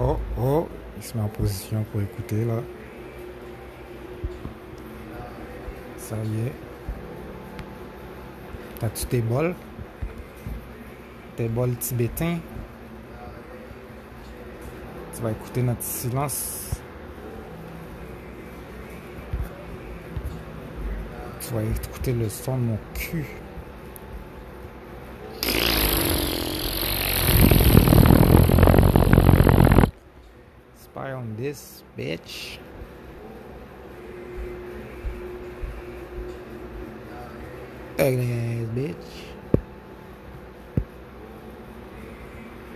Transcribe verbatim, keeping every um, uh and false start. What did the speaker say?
Oh, oh, il se met en position pour écouter là. Ça y est. T'as-tu tes bols? Tes bols tibétains? Tu vas écouter notre silence. Tu vas écouter le son de mon cul. Spy on this bitch. Ugly ass bitch.